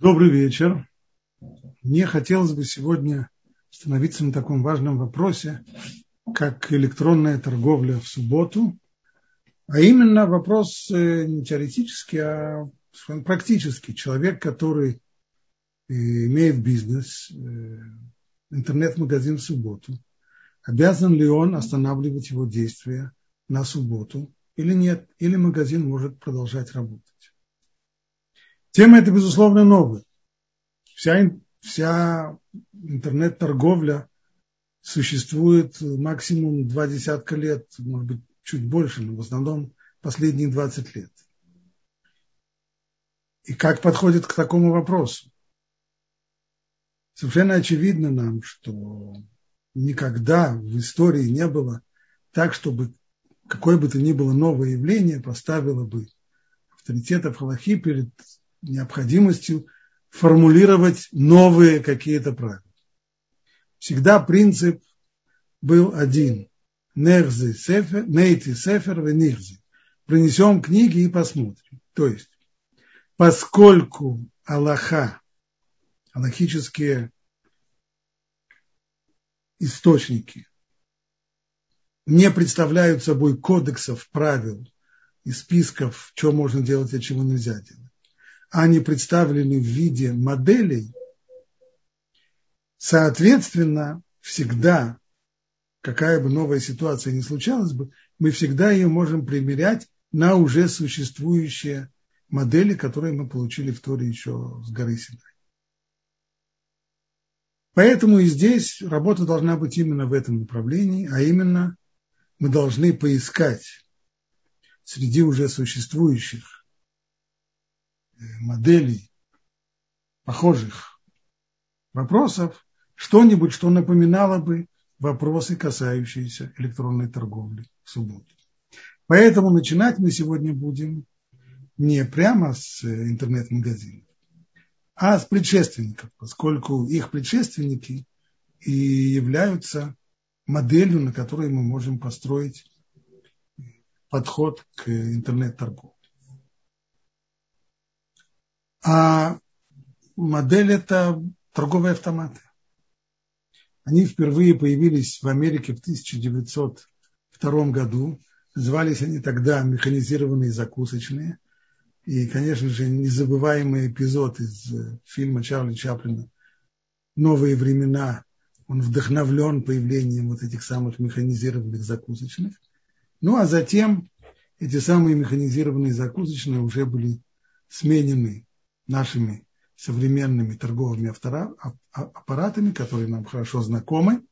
Добрый вечер. Мне хотелось бы сегодня остановиться на таком важном вопросе, как электронная торговля в субботу, а именно вопрос не теоретический, а практический. Человек, который имеет бизнес, интернет-магазин в субботу, обязан ли он останавливать его действия на субботу или нет, или магазин может продолжать работать? Тема эта, безусловно, новая. Вся интернет-торговля существует максимум 20 лет, может быть, чуть больше, но в основном последние 20 лет. И как подходит к такому вопросу? Совершенно очевидно нам, что никогда в истории не было так, чтобы какое бы то ни было новое явление поставило бы авторитетов Галахи перед необходимостью формулировать новые какие-то правила. Всегда принцип был один. Нейти сефер ве нирзи. Принесем книги и посмотрим. То есть, поскольку Алаха, алахические источники не представляют собой кодексов, правил и списков, что можно делать, а чего нельзя делать, они представлены в виде моделей, соответственно, всегда, какая бы новая ситуация ни случалась бы, мы всегда ее можем примерять на уже существующие модели, которые мы получили в Торе еще с горы Синай. Поэтому и здесь работа должна быть именно в этом направлении, а именно мы должны поискать среди уже существующих моделей похожих вопросов что-нибудь, что напоминало бы вопросы, касающиеся электронной торговли в субботу. Поэтому начинать мы сегодня будем не прямо с интернет-магазинов, а с предшественников, поскольку их предшественники и являются моделью, на которой мы можем построить подход к интернет-торговле. А модель – это торговые автоматы. Они впервые появились в Америке в 1902 году. Звались они тогда механизированные закусочные. И, конечно же, незабываемый эпизод из фильма Чарли Чаплина «Новые времена». Он вдохновлен появлением вот этих самых механизированных закусочных. Ну, а затем эти самые механизированные закусочные уже были сменены нашими современными торговыми аппаратами, которые нам хорошо знакомы.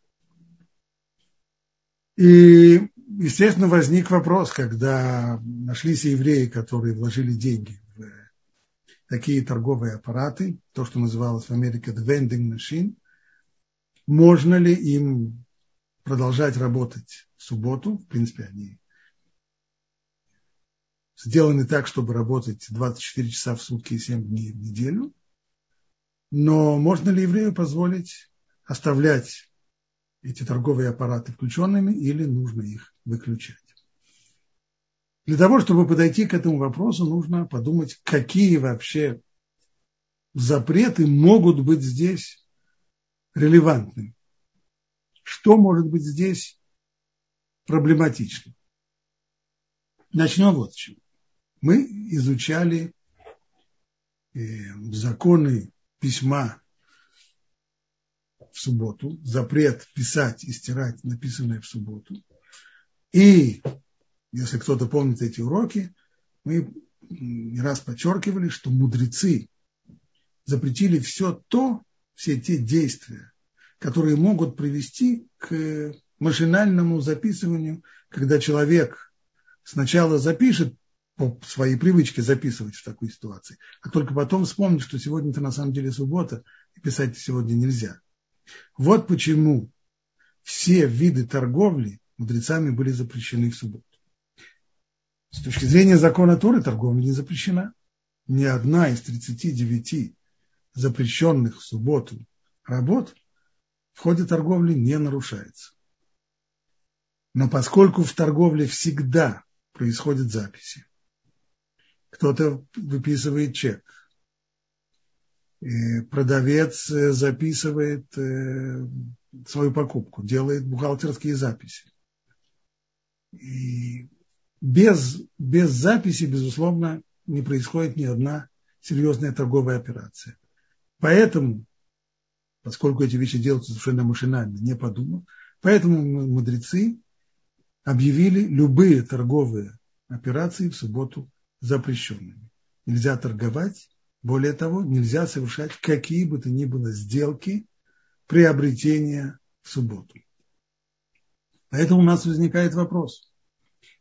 И, естественно, возник вопрос, когда нашлись евреи, которые вложили деньги в такие торговые аппараты, то, что называлось в Америке the vending machine, можно ли им продолжать работать в субботу? В принципе, они сделаны так, чтобы работать 24 часа в сутки и 7 дней в неделю. Но можно ли еврею позволить оставлять эти торговые аппараты включенными или нужно их выключать? Для того, чтобы подойти к этому вопросу, нужно подумать, какие вообще запреты могут быть здесь релевантными. Что может быть здесь проблематичным? Начнем вот с чего. Мы изучали законы письма в субботу, запрет писать и стирать написанное в субботу. И, если кто-то помнит эти уроки, мы не раз подчеркивали, что мудрецы запретили все те действия, которые могут привести к машинальному записыванию, когда человек сначала запишет, по своей привычке записывать в такой ситуации, а только потом вспомнит, что сегодня-то на самом деле суббота, и писать сегодня нельзя. Вот почему все виды торговли мудрецами были запрещены в субботу. С точки зрения закона Торы торговля не запрещена. Ни одна из 39 запрещенных в субботу работ в ходе торговли не нарушается. Но поскольку в торговле всегда происходят записи. Кто-то выписывает чек. И продавец записывает свою покупку, делает бухгалтерские записи. И без записи, безусловно, не происходит ни одна серьезная торговая операция. Поэтому, поскольку эти вещи делаются совершенно машинально, не подумав, поэтому мудрецы объявили любые торговые операции в субботу запрещенными. Нельзя торговать, более того, нельзя совершать какие бы то ни было сделки приобретения в субботу. Поэтому у нас возникает вопрос.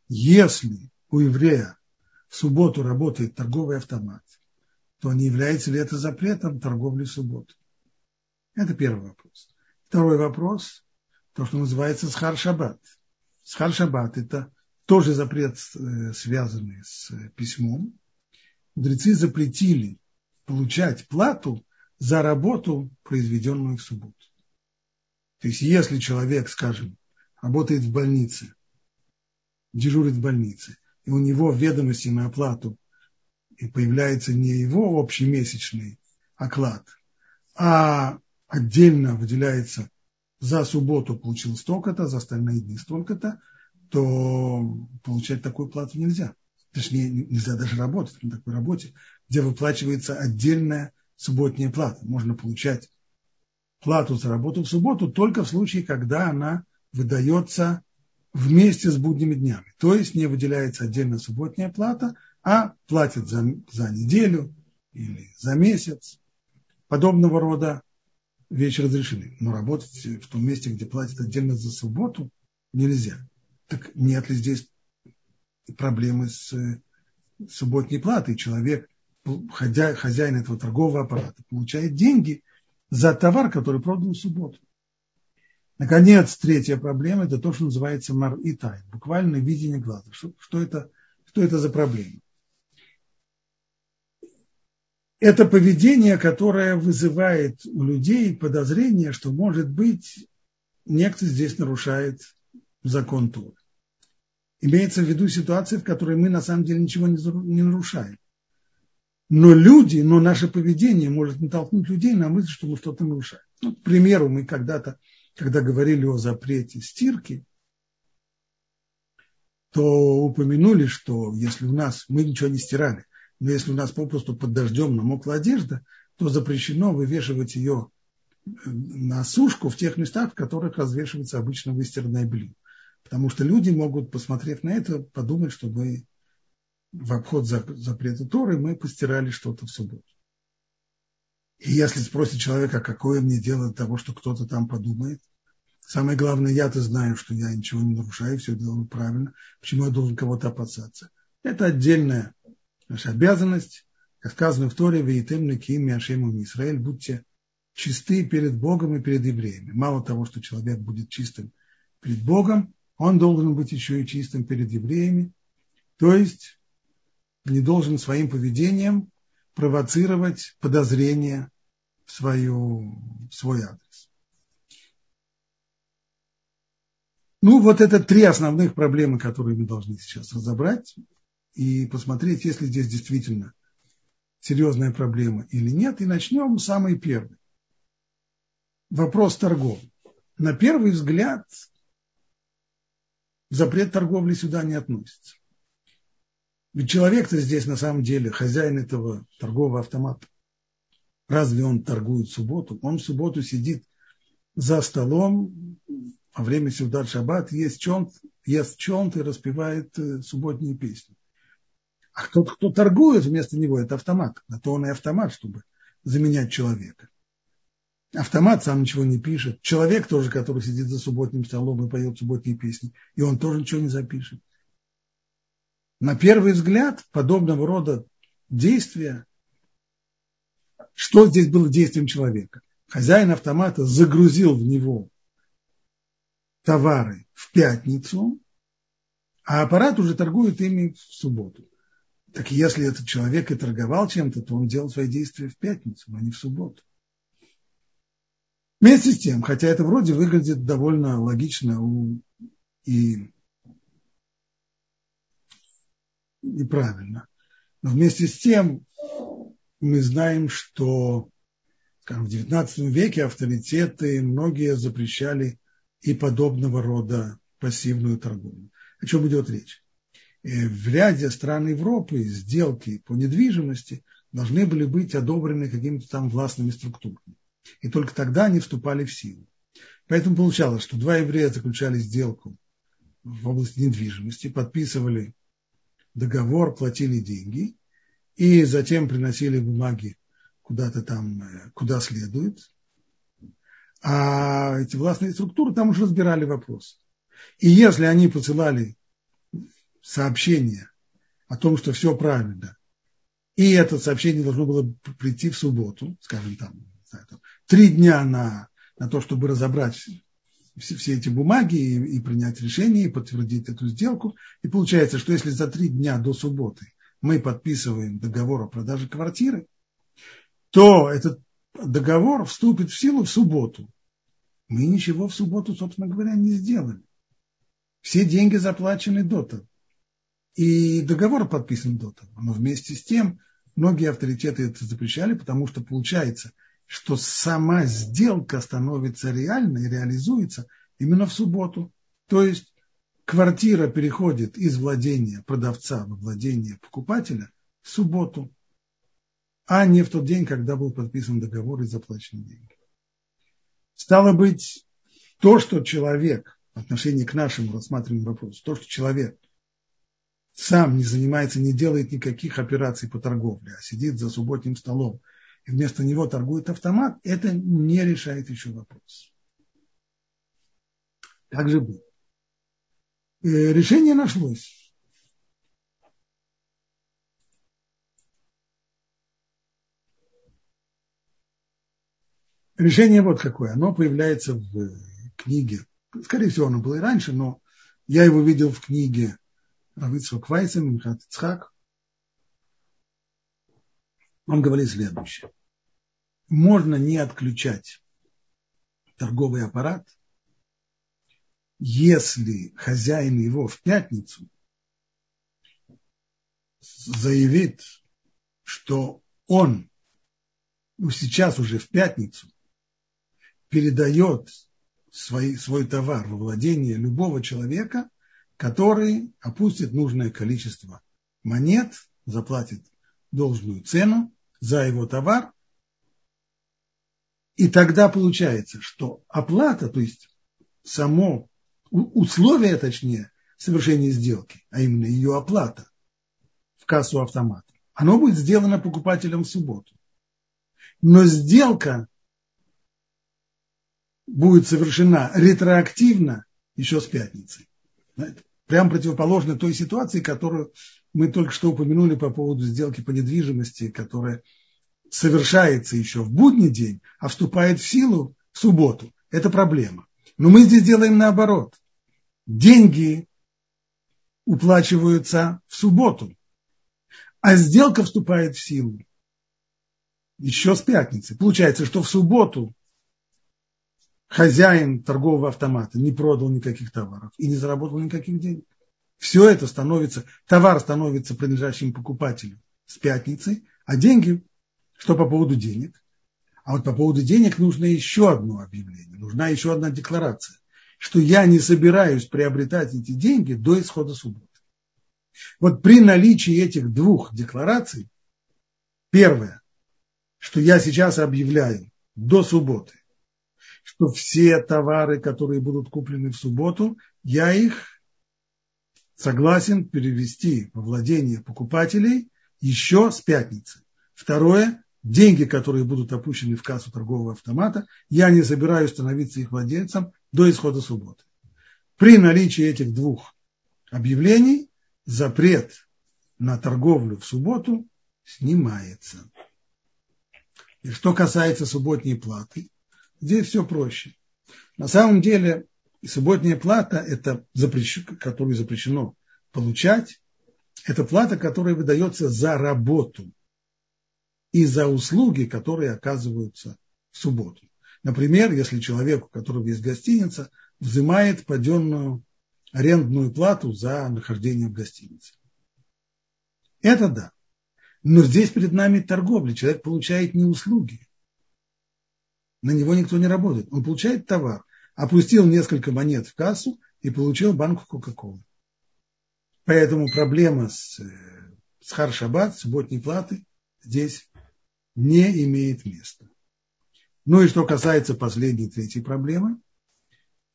Если у еврея в субботу работает торговый автомат, то не является ли это запретом торговли в субботу? Это первый вопрос. Второй вопрос, то, что называется схар-шаббат. Схар-шаббат – это тоже запрет, связанный с письмом. Мудрецы запретили получать плату за работу, произведенную в субботу. То есть, если человек, скажем, работает в больнице, дежурит в больнице, и у него в ведомости на оплату и появляется не его общемесячный оклад, а отдельно выделяется за субботу получил столько-то, за остальные дни столько-то, то получать такую плату нельзя. Точнее, нельзя даже работать на такой работе, где выплачивается отдельная субботняя плата. Можно получать плату за работу в субботу только в случае, когда она выдается вместе с будними днями. То есть не выделяется отдельно субботняя плата, а платят за неделю или за месяц. Подобного рода вещи разрешены. Но работать в том месте, где платят отдельно за субботу, нельзя. Так нет ли здесь проблемы с субботней платой? Человек, хозяин этого торгового аппарата, получает деньги за товар, который продан в субботу. Наконец, третья проблема – это то, что называется мар-и-тай, буквально видение глаза. Что это за проблема? Это поведение, которое вызывает у людей подозрение, что, может быть, некто здесь нарушает закон Торы. Имеется в виду ситуация, в которой мы на самом деле ничего не нарушаем. Но наше поведение может натолкнуть людей на мысль, что мы что-то нарушаем. Ну, к примеру, мы когда-то, когда говорили о запрете стирки, то упомянули, что если у нас, мы ничего не стирали, но если у нас попросту под дождем намокла одежда, то запрещено вывешивать ее на сушку в тех местах, в которых развешивается обычно выстиранное белье. Потому что люди могут, посмотрев на это, подумать, что мы в обход запрета Торы мы постирали что-то в субботу. И если спросит человека, какое мне дело до того, что кто-то там подумает, самое главное, я-то знаю, что я ничего не нарушаю, все делаю правильно, почему я должен кого-то опасаться? Это отдельная наша обязанность, как сказано в Торе, «Веитем некиим миашем умисраэль», будьте чисты перед Богом и перед евреями. Мало того, что человек будет чистым перед Богом, он должен быть еще и чистым перед евреями, то есть не должен своим поведением провоцировать подозрения в свой адрес. Ну, вот это три основных проблемы, которые мы должны сейчас разобрать и посмотреть, есть ли здесь действительно серьезная проблема или нет. И начнем с самой первой. Вопрос торговли. На первый взгляд, запрет торговли сюда не относится. Ведь человек-то здесь на самом деле, хозяин этого торгового автомата, разве он торгует в субботу? Он в субботу сидит за столом, во время Сеудат Шаббат ест чонт и распевает субботние песни. А тот, кто торгует вместо него, это автомат. А то он и автомат, чтобы заменять человека. Автомат сам ничего не пишет. Человек тоже, который сидит за субботним столом и поет субботние песни, и он тоже ничего не запишет. На первый взгляд, подобного рода действия, что здесь было действием человека? Хозяин автомата загрузил в него товары в пятницу, а аппарат уже торгует ими в субботу. Так если этот человек и торговал чем-то, то он делал свои действия в пятницу, а не в субботу. Вместе с тем, хотя это вроде выглядит довольно логично и правильно, но вместе с тем мы знаем, что в XIX веке авторитеты многие запрещали и подобного рода пассивную торговлю. О чем идет речь? В ряде стран Европы сделки по недвижимости должны были быть одобрены какими-то там властными структурами. И только тогда они вступали в силу. Поэтому получалось, что два еврея заключали сделку в области недвижимости, подписывали договор, платили деньги и затем приносили бумаги куда-то там, куда следует. А эти властные структуры там уже разбирали вопрос. И если они посылали сообщение о том, что все правильно, и это сообщение должно было прийти в субботу, скажем, там 3 дня на то, чтобы разобрать все эти бумаги и принять решение, и подтвердить эту сделку. И получается, что если за 3 дня до субботы мы подписываем договор о продаже квартиры, то этот договор вступит в силу в субботу. Мы ничего в субботу, собственно говоря, не сделали. Все деньги заплачены до того. И договор подписан до того. Но вместе с тем многие авторитеты это запрещали, потому что получается, что сама сделка становится реальной и реализуется именно в субботу. То есть квартира переходит из владения продавца во владение покупателя в субботу, а не в тот день, когда был подписан договор и заплачены деньги. Стало быть, то, что человек, в отношении к нашему рассматриваемому вопросу, то, что человек сам не занимается, не делает никаких операций по торговле, а сидит за субботним столом, и вместо него торгует автомат, это не решает еще вопрос. Так же было. Решение нашлось. Решение вот какое. Оно появляется в книге. Скорее всего, оно было и раньше, но я его видел в книге Рав Ицхак Вайса, Минхат Ицхак. Он говорит следующее. Можно не отключать торговый аппарат, если хозяин его в пятницу заявит, что он сейчас уже в пятницу передает свой товар во владение любого человека, который опустит нужное количество монет, заплатит должную цену за его товар. И тогда получается, что оплата, то есть само условие, точнее, совершения сделки, а именно ее оплата в кассу автомата, оно будет сделано покупателем в субботу. Но сделка будет совершена ретроактивно еще с пятницы. Прямо противоположно той ситуации, которую мы только что упомянули по поводу сделки по недвижимости, которая совершается еще в будний день, а вступает в силу в субботу. Это проблема. Но мы здесь делаем наоборот. Деньги уплачиваются в субботу, а сделка вступает в силу еще с пятницы. Получается, что в субботу хозяин торгового автомата не продал никаких товаров и не заработал никаких денег. Все это становится, товар становится принадлежащим покупателю с пятницы, а деньги, что по поводу денег? А вот по поводу денег нужно еще одно объявление, нужна еще одна декларация, что я не собираюсь приобретать эти деньги до исхода субботы. Вот при наличии этих двух деклараций, первое, что я сейчас объявляю до субботы, что все товары, которые будут куплены в субботу, я их согласен перевести во владение покупателей еще с пятницы. Второе, деньги, которые будут опущены в кассу торгового автомата, я не собираюсь становиться их владельцем до исхода субботы. При наличии этих двух объявлений запрет на торговлю в субботу снимается. И что касается субботней платы, здесь все проще. На самом деле, и субботняя плата, это которую запрещено получать, это плата, которая выдается за работу и за услуги, которые оказываются в субботу. Например, если человек, у которого есть гостиница, взимает паденную арендную плату за нахождение в гостинице. Это да. Но здесь перед нами торговля. Человек получает не услуги, на него никто не работает. Он получает товар, опустил несколько монет в кассу и получил банку Кока-Колы. Поэтому проблема с Хар-Шаббат, субботней платы, здесь не имеет места. Ну и что касается последней, третьей проблемы,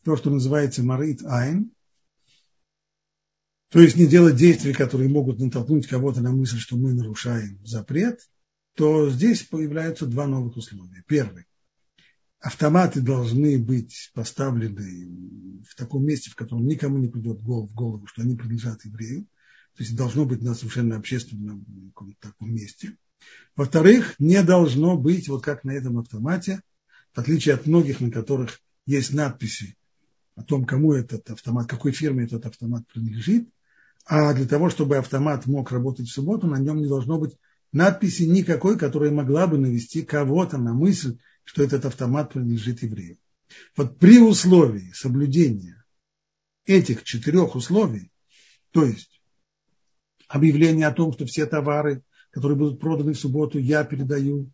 то, что называется марит айн, то есть не делать действий, которые могут натолкнуть кого-то на мысль, что мы нарушаем запрет, то здесь появляются два новых условия. Первый. Автоматы должны быть поставлены в таком месте, в котором никому не придет в голову, что они принадлежат еврею. То есть должно быть на совершенно общественном каком-то таком месте. Во-вторых, не должно быть, вот как на этом автомате, в отличие от многих, на которых есть надписи о том, кому этот автомат, какой фирме этот автомат принадлежит. А для того, чтобы автомат мог работать в субботу, на нем не должно быть надписи никакой, которая могла бы навести кого-то на мысль, что этот автомат принадлежит евреям. Вот при условии соблюдения этих четырех условий, то есть объявление о том, что все товары, которые будут проданы в субботу, я передаю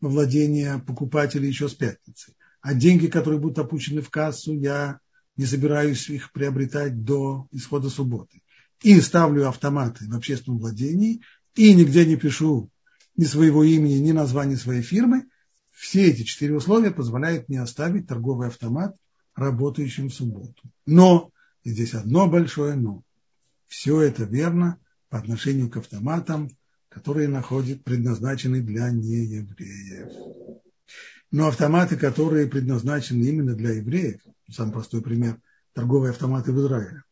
во владение покупателей еще с пятницы, а деньги, которые будут опущены в кассу, я не собираюсь их приобретать до исхода субботы, и ставлю автоматы в общественном владении, и нигде не пишу ни своего имени, ни названия своей фирмы, все эти четыре условия позволяют мне оставить торговый автомат работающим в субботу. Но, и здесь одно большое но, все это верно по отношению к автоматам, которые предназначены для неевреев. Но автоматы, которые предназначены именно для евреев, самый простой пример, торговые автоматы в Израиле.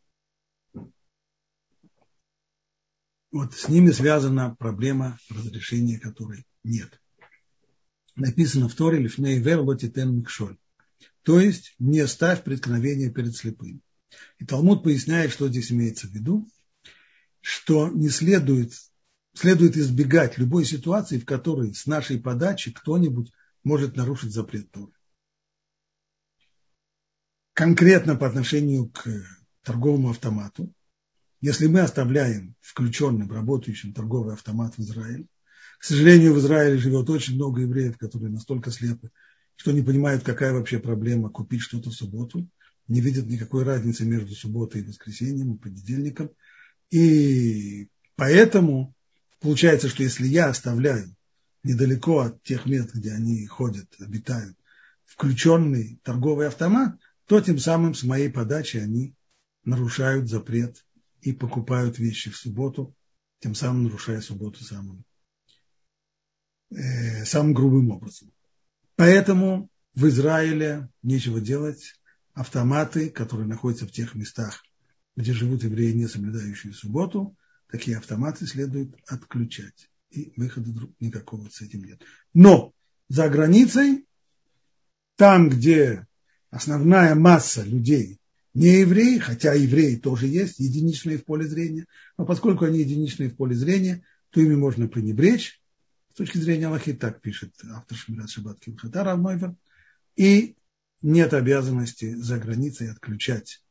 Вот с ними связана проблема разрешения, которой нет. Написано в Торе «Лифней вер лотитен микшоль», то есть «не ставь преткновение перед слепым». И Талмуд поясняет, что здесь имеется в виду, что не следует избегать любой ситуации, в которой с нашей подачи кто-нибудь может нарушить запрет Торы. Конкретно по отношению к торговому автомату, если мы оставляем включенным, работающим торговый автомат в Израиле, к сожалению, в Израиле живет очень много евреев, которые настолько слепы, что не понимают, какая вообще проблема купить что-то в субботу, не видят никакой разницы между субботой и воскресеньем, и понедельником. И поэтому получается, что если я оставляю недалеко от тех мест, где они ходят, обитают, включенный торговый автомат, то тем самым с моей подачи они нарушают запрет и покупают вещи в субботу, тем самым нарушая субботу самым грубым образом. Поэтому в Израиле нечего делать. Автоматы, которые находятся в тех местах, где живут евреи, не соблюдающие субботу, такие автоматы следует отключать. И выхода никакого с этим нет. Но за границей, там, где основная масса людей не евреи, хотя евреи тоже есть, единичные в поле зрения, но поскольку они единичные в поле зрения, то ими можно пренебречь. С точки зрения Аллахи, так пишет автор Шмират Шаббат Килхата Рав Нойбер, и нет обязанности за границей отключать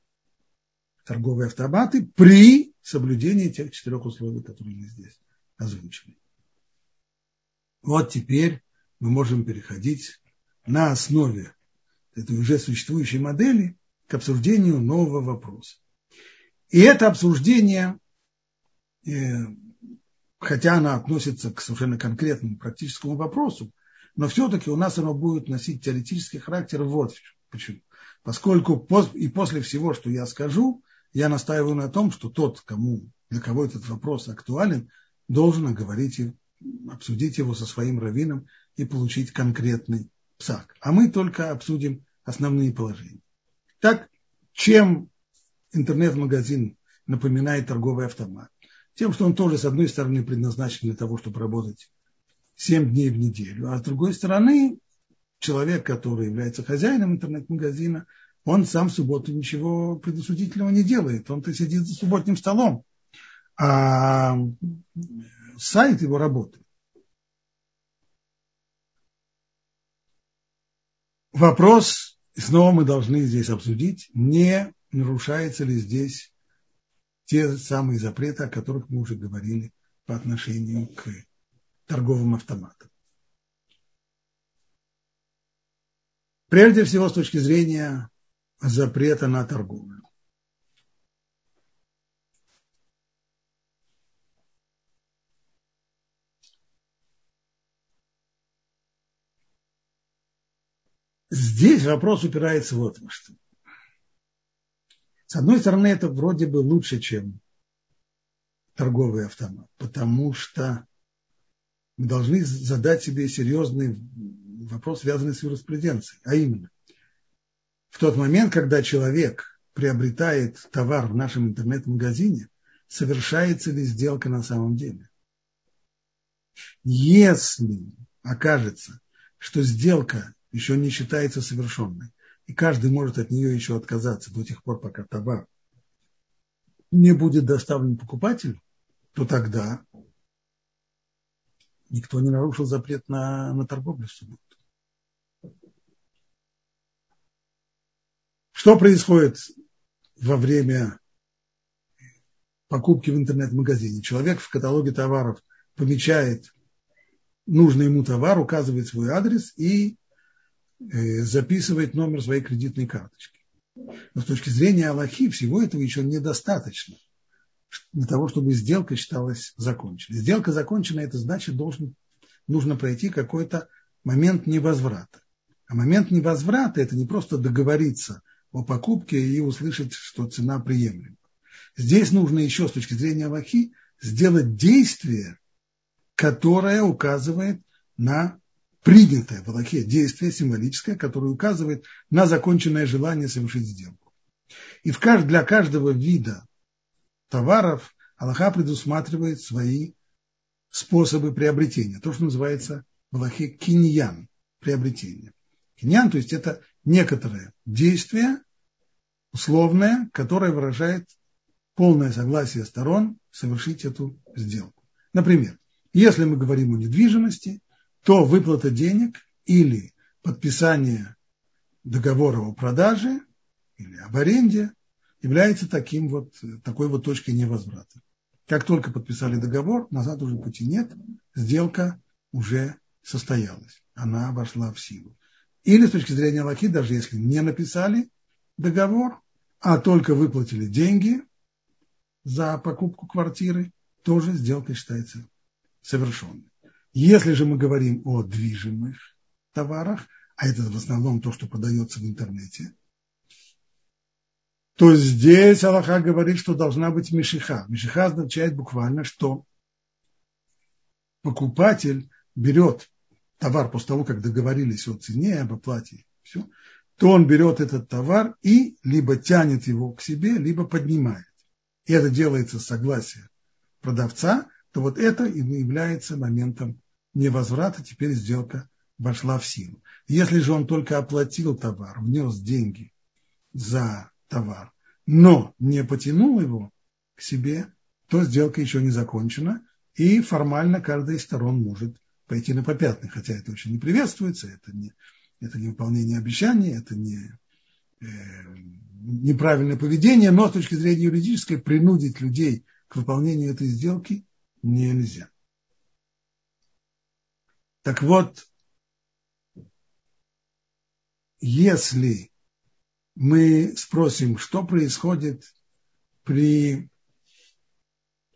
торговые автоматы при соблюдении тех четырех условий, которые мы здесь озвучили. Вот теперь мы можем переходить на основе этой уже существующей модели к обсуждению нового вопроса. И это обсуждение, хотя она относится к совершенно конкретному практическому вопросу, но все-таки у нас оно будет носить теоретический характер. Вот почему. Поскольку и после всего, что я скажу, я настаиваю на том, что тот, для кого этот вопрос актуален, должен обсудить его со своим раввином и получить конкретный псак. А мы только обсудим основные положения. Так, чем интернет-магазин напоминает торговый автомат? Тем, что он тоже, с одной стороны, предназначен для того, чтобы работать 7 дней в неделю, а с другой стороны, человек, который является хозяином интернет-магазина, он сам в субботу ничего предосудительного не делает, он-то сидит за субботним столом, а сайт его работает. Вопрос, и снова мы должны здесь обсудить, не нарушается ли здесь те самые запреты, о которых мы уже говорили по отношению к торговым автоматам. Прежде всего, с точки зрения запрета на торговлю. Здесь вопрос упирается вот во что. С одной стороны, это вроде бы лучше, чем торговый автомат, потому что мы должны задать себе серьезный вопрос, связанный с юриспруденцией, а именно, в тот момент, когда человек приобретает товар в нашем интернет-магазине, совершается ли сделка на самом деле? Если окажется, что сделка еще не считается совершенной, и каждый может от нее еще отказаться до тех пор, пока товар не будет доставлен покупателю, то тогда никто не нарушил запрет на торговлю в субботу. Что происходит во время покупки в интернет-магазине? Человек в каталоге товаров помечает нужный ему товар, указывает свой адрес и записывает номер своей кредитной карточки. Но с точки зрения Алахи всего этого еще недостаточно для того, чтобы сделка считалась законченной. Сделка закончена, это значит, нужно пройти какой-то момент невозврата. А момент невозврата – это не просто договориться о покупке и услышать, что цена приемлема. Здесь нужно еще, с точки зрения Алахи, сделать действие, которое указывает на принятое в Алахе действие символическое, которое указывает на законченное желание совершить сделку. И для каждого вида товаров Алаха предусматривает свои способы приобретения. То, что называется в Алахе киньян, приобретение. Киньян, то есть это некоторое действие условное, которое выражает полное согласие сторон совершить эту сделку. Например, если мы говорим о недвижимости, то выплата денег или подписание договора о продаже или об аренде является такой точкой невозврата. Как только подписали договор, назад уже пути нет, сделка уже состоялась, она вошла в силу. Или с точки зрения Алахи, даже если не написали договор, а только выплатили деньги за покупку квартиры, тоже сделка считается совершенной. Если же мы говорим о движимых товарах, а это в основном то, что продается в интернете, то здесь Алаха говорит, что должна быть мешиха. Мешиха означает буквально, что покупатель берет товар после того, как договорились о цене, об оплате, все, то он берет этот товар и либо тянет его к себе, либо поднимает. И это делается с согласия продавца, то вот это и является моментом невозврата, теперь сделка вошла в силу. Если же он только оплатил товар, внес деньги за товар, но не потянул его к себе, то сделка еще не закончена, и формально каждая из сторон может пойти на попятный, хотя это очень не приветствуется, это не выполнение обещаний, это не неправильное поведение, но с точки зрения юридической принудить людей к выполнению этой сделки нельзя. Так вот, если мы спросим, что происходит при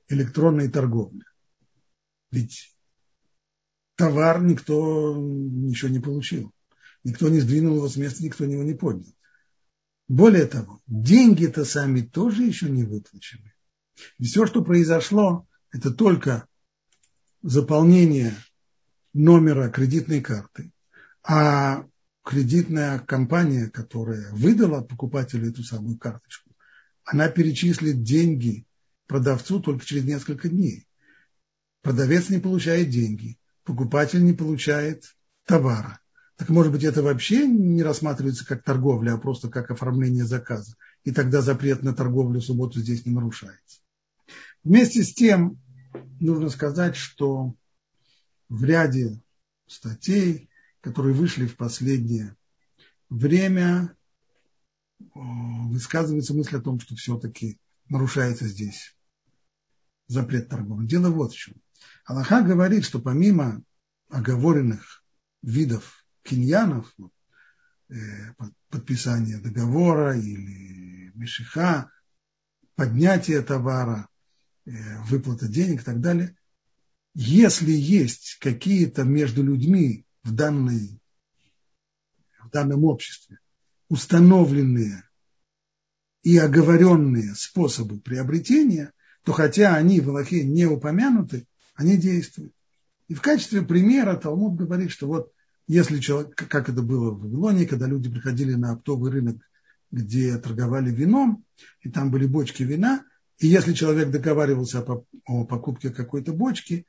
электронной торговле, ведь товар никто еще не получил, никто не сдвинул его с места, никто его не поднял. Более того, деньги-то сами тоже еще не выплачены. И все, что произошло, это только заполнение номера кредитной карты. А кредитная компания, которая выдала покупателю эту самую карточку, она перечислит деньги продавцу только через несколько дней. Продавец не получает деньги, покупатель не получает товара. Так, может быть, это вообще не рассматривается как торговля, а просто как оформление заказа. И тогда запрет на торговлю в субботу здесь не нарушается. Вместе с тем, нужно сказать, что в ряде статей, которые вышли в последнее время, высказывается мысль о том, что все-таки нарушается здесь запрет торговли. Дело вот в чем. Алаха говорит, что помимо оговоренных видов киньянов, подписание договора или мешиха, поднятие товара, выплата денег и так далее. Если есть какие-то между людьми в данном обществе установленные и оговоренные способы приобретения, то хотя они в Алахе не упомянуты, они действуют. И в качестве примера Талмуд говорит, что вот если человек, как это было в Вавилоне, когда люди приходили на оптовый рынок, где торговали вином, и там были бочки вина, и если человек договаривался о покупке какой-то бочки,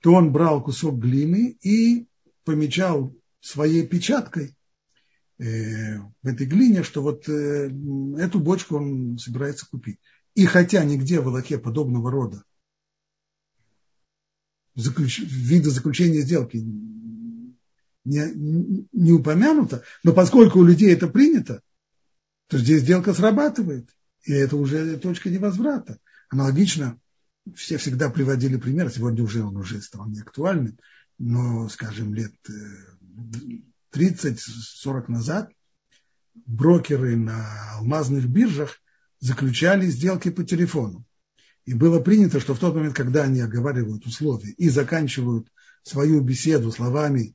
то он брал кусок глины и помечал своей печаткой в этой глине, что вот эту бочку он собирается купить. И хотя нигде в Алахе подобного рода вида заключения сделки не упомянуто, но поскольку у людей это принято, то здесь сделка срабатывает, и это уже точка невозврата. Аналогично, все всегда приводили пример, сегодня он уже стал неактуальным, но, скажем, лет 30-40 назад брокеры на алмазных биржах заключали сделки по телефону. И было принято, что в тот момент, когда они оговаривают условия и заканчивают свою беседу словами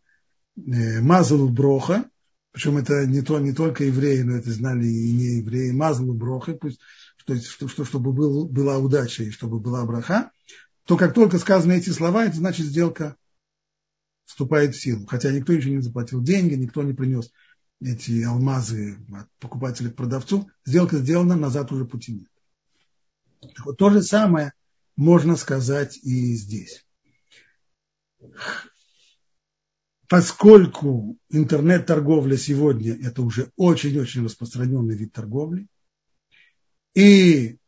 «мазал броха», причем это не только евреи, но это знали и не евреи, «мазал броха», пусть, чтобы была удача и чтобы была браха, то как только сказаны эти слова, это значит сделка вступает в силу. Хотя никто еще не заплатил деньги, никто не принес эти алмазы от покупателя к продавцу, сделка сделана, назад уже пути нет. Вот то же самое можно сказать и здесь. Поскольку интернет-торговля сегодня это уже очень-очень распространенный вид торговли, и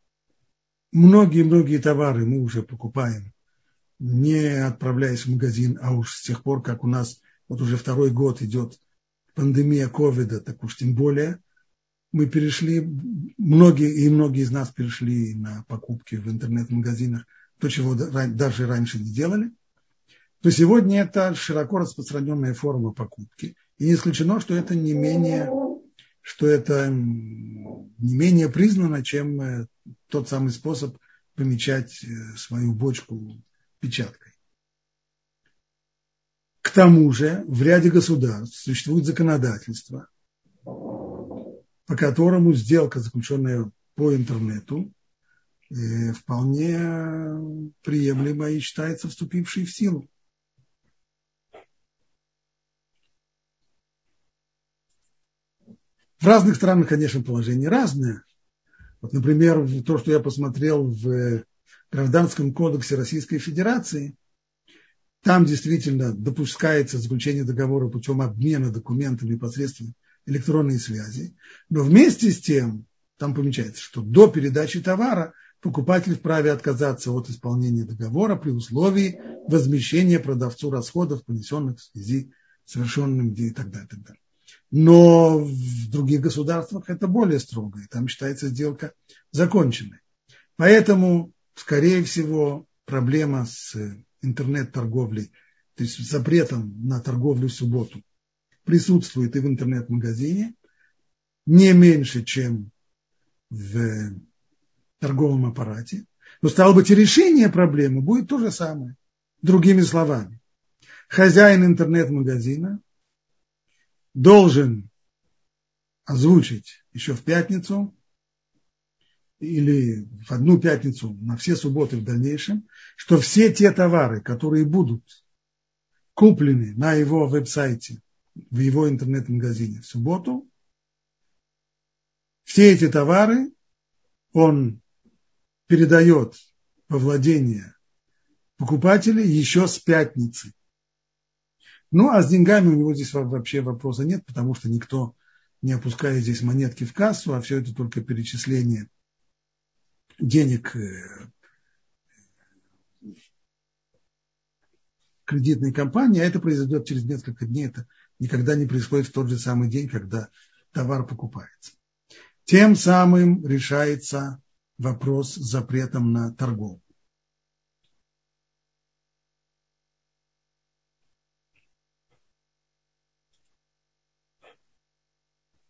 многие-многие товары мы уже покупаем, не отправляясь в магазин, а уж с тех пор, как у нас вот уже второй год идет пандемия ковида, так уж тем более, мы перешли, многие из нас перешли на покупки в интернет-магазинах, то, чего даже раньше не делали, то сегодня это широко распространенная форма покупки. И не исключено, что это не менее признано, чем тот самый способ помечать свою бочку печаткой. К тому же в ряде государств существует законодательство, по которому сделка, заключенная по интернету, вполне приемлема и считается вступившей в силу. В разных странах, конечно, положение разное. Вот, например, то, что я посмотрел в Гражданском кодексе Российской Федерации, там действительно допускается заключение договора путем обмена документами посредством электронной связи, но вместе с тем, там помечается, что до передачи товара покупатель вправе отказаться от исполнения договора при условии возмещения продавцу расходов, понесенных в связи с совершенным и так далее, так далее. Но в других государствах это более строго, и там считается сделка законченной. Поэтому, скорее всего, проблема с интернет-торговлей, то есть с запретом на торговлю в субботу, присутствует и в интернет-магазине, не меньше, чем в торговом аппарате. Но, стало быть, и решение проблемы будет то же самое. Другими словами, хозяин интернет-магазина должен озвучить еще в пятницу или в одну пятницу на все субботы в дальнейшем, что все те товары, которые будут куплены на его веб-сайте, в его интернет-магазине в субботу, все эти товары он передает во владение покупателя еще с пятницы. Ну, а с деньгами у него здесь вообще вопроса нет, потому что никто не опускает здесь монетки в кассу, а все это только перечисление денег кредитной компании, а это произойдет через несколько дней, это никогда не происходит в тот же самый день, когда товар покупается. Тем самым решается вопрос с запретом на торговлю.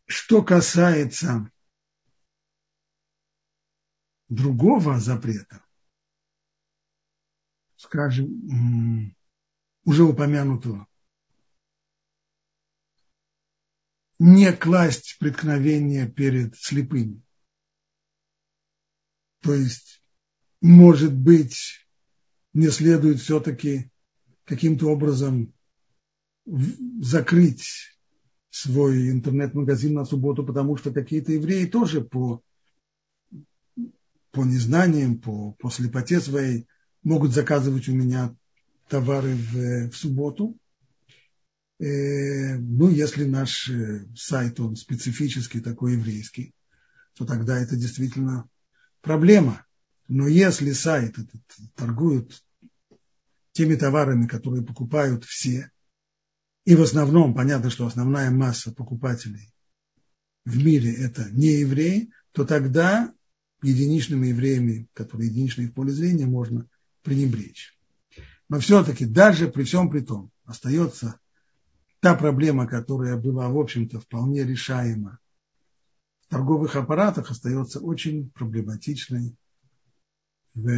Что касается другого запрета, скажем, уже упомянутого, не класть преткновение перед слепыми. То есть, может быть, не следует все-таки каким-то образом закрыть свой интернет-магазин на субботу, потому что какие-то евреи тоже по незнаниям, по слепоте своей могут заказывать у меня товары в субботу. Ну, если наш сайт, он специфический, такой еврейский, то тогда это действительно проблема. Но если сайт этот торгует теми товарами, которые покупают все, и в основном, понятно, что основная масса покупателей в мире это не евреи, то тогда единичными евреями, которые единичные в поле зрения, можно пренебречь. Но все-таки даже при всем при том остается та проблема, которая была, в общем-то, вполне решаема в торговых аппаратах, остается очень проблематичной в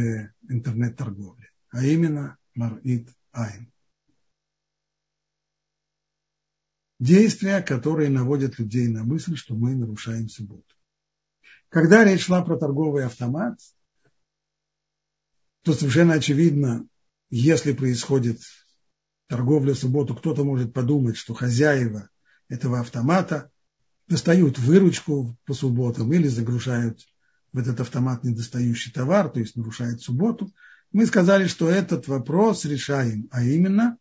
интернет-торговле, а именно марит айн. Действия, которые наводят людей на мысль, что мы нарушаем субботу. Когда речь шла про торговый автомат, то совершенно очевидно, если происходит торговля в субботу, кто-то может подумать, что хозяева этого автомата достают выручку по субботам или загружают в этот автомат недостающий товар, то есть нарушают субботу. Мы сказали, что этот вопрос решаем, а именно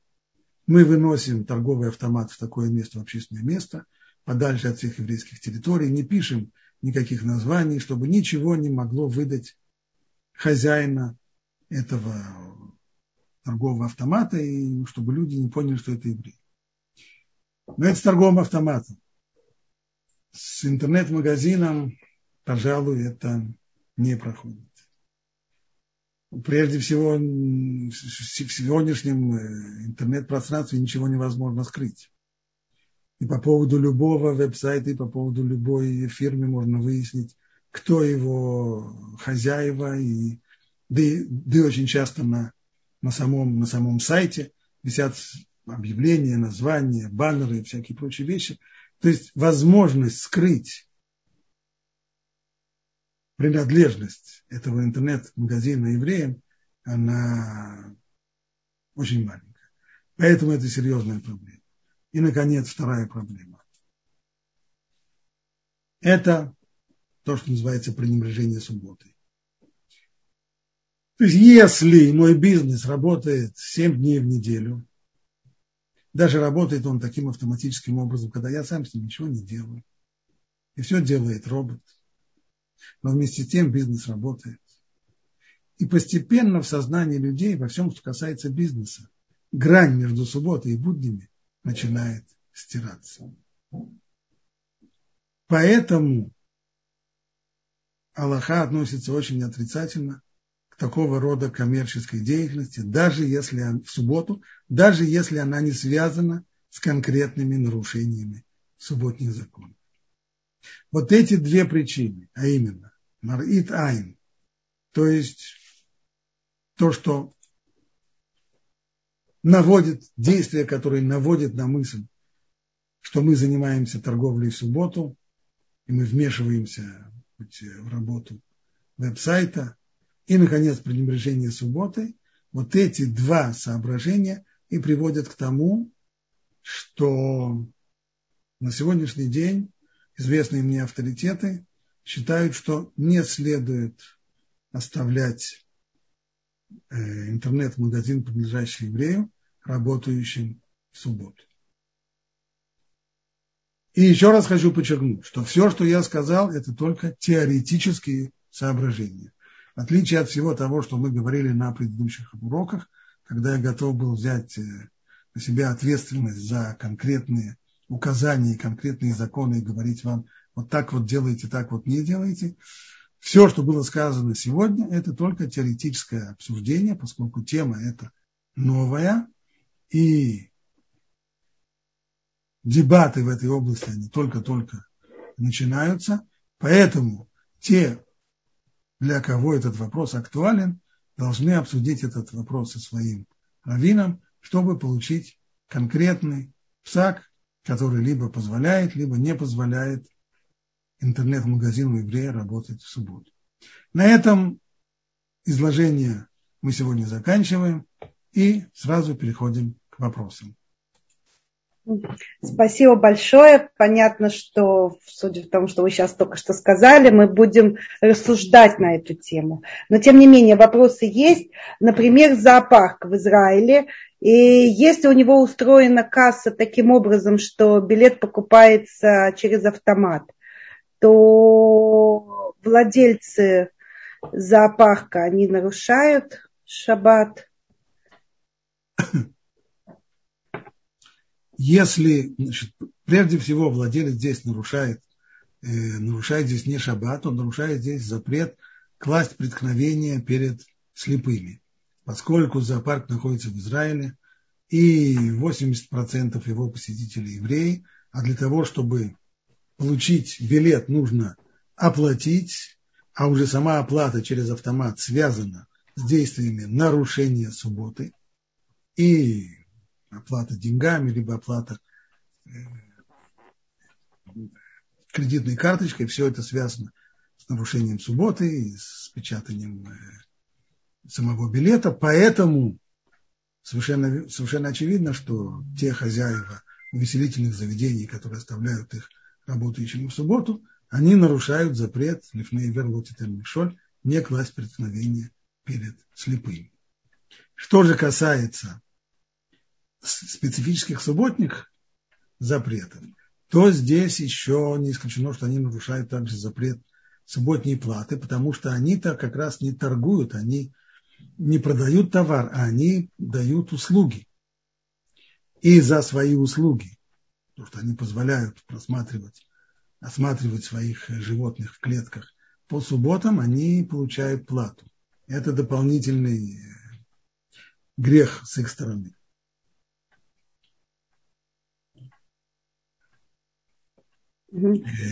мы выносим торговый автомат в такое место, в общественное место, подальше от всех еврейских территорий, не пишем никаких названий, чтобы ничего не могло выдать хозяина этого торгового автомата, и чтобы люди не поняли, что это еврей. Но это с торговым автоматом. С интернет-магазином, пожалуй, это не проходит. Прежде всего, в сегодняшнем интернет-пространстве ничего невозможно скрыть. И по поводу любого веб-сайта, и по поводу любой фирмы можно выяснить, кто его хозяева. Да и очень часто на самом сайте висят объявления, названия, баннеры и всякие прочие вещи. То есть возможность скрыть принадлежность этого интернет-магазина евреям, она очень маленькая. Поэтому это серьезная проблема. И, наконец, вторая проблема. Это то, что называется пренебрежение субботой. То есть, если мой бизнес работает 7 дней в неделю, даже работает он таким автоматическим образом, когда я сам с ним ничего не делаю, и все делает робот, но вместе с тем бизнес работает. И постепенно в сознании людей во всем, что касается бизнеса, грань между субботой и буднями начинает стираться. Поэтому Аллаха относится очень отрицательно к такого рода коммерческой деятельности, даже если в субботу, даже если она не связана с конкретными нарушениями субботних законов. Вот эти две причины, а именно марит айн, то есть то, что наводит, действия, которые наводят на мысль, что мы занимаемся торговлей в субботу, и мы вмешиваемся в работу веб-сайта, и, наконец, пренебрежение субботой, вот эти два соображения и приводят к тому, что на сегодняшний день известные мне авторитеты считают, что не следует оставлять интернет-магазин, принадлежащий еврею, работающим в субботу. И еще раз хочу подчеркнуть, что все, что я сказал, это только теоретические соображения. В отличие от всего того, что мы говорили на предыдущих уроках, когда я готов был взять на себя ответственность за конкретные указания и конкретные законы и говорить вам, вот так вот делайте, так вот не делайте. Все, что было сказано сегодня, это только теоретическое обсуждение, поскольку тема эта новая, и дебаты в этой области, они только-только начинаются. Поэтому те, для кого этот вопрос актуален, должны обсудить этот вопрос со своим раввином, чтобы получить конкретный псак, который либо позволяет, либо не позволяет интернет-магазину еврея работать в субботу. На этом изложение мы сегодня заканчиваем и сразу переходим к вопросам. Спасибо большое. Понятно, что, судя по тому, что вы сейчас только что сказали, мы будем рассуждать на эту тему. Но, тем не менее, вопросы есть. Например, зоопарк в Израиле. И если у него устроена касса таким образом, что билет покупается через автомат, то владельцы зоопарка, они нарушают шаббат? Если, значит, прежде всего, владелец здесь нарушает здесь не шаббат, он нарушает здесь запрет класть преткновение перед слепыми. Поскольку зоопарк находится в Израиле, и 80% его посетителей евреи, а для того, чтобы получить билет, нужно оплатить, а уже сама оплата через автомат связана с действиями нарушения субботы, и оплата деньгами, либо оплата кредитной карточкой. Все это связано с нарушением субботы и с печатанием самого билета. Поэтому совершенно очевидно, что те хозяева увеселительных заведений, которые оставляют их работающими в субботу, они нарушают запрет лифней вер ло титен микшоль, не класть преткновение перед слепыми. Что же касается специфических субботних запретов, то здесь еще не исключено, что они нарушают также запрет субботней платы, потому что они-то как раз не торгуют, они не продают товар, а они дают услуги. И за свои услуги, потому что они позволяют осматривать своих животных в клетках по субботам, они получают плату. Это дополнительный грех с их стороны.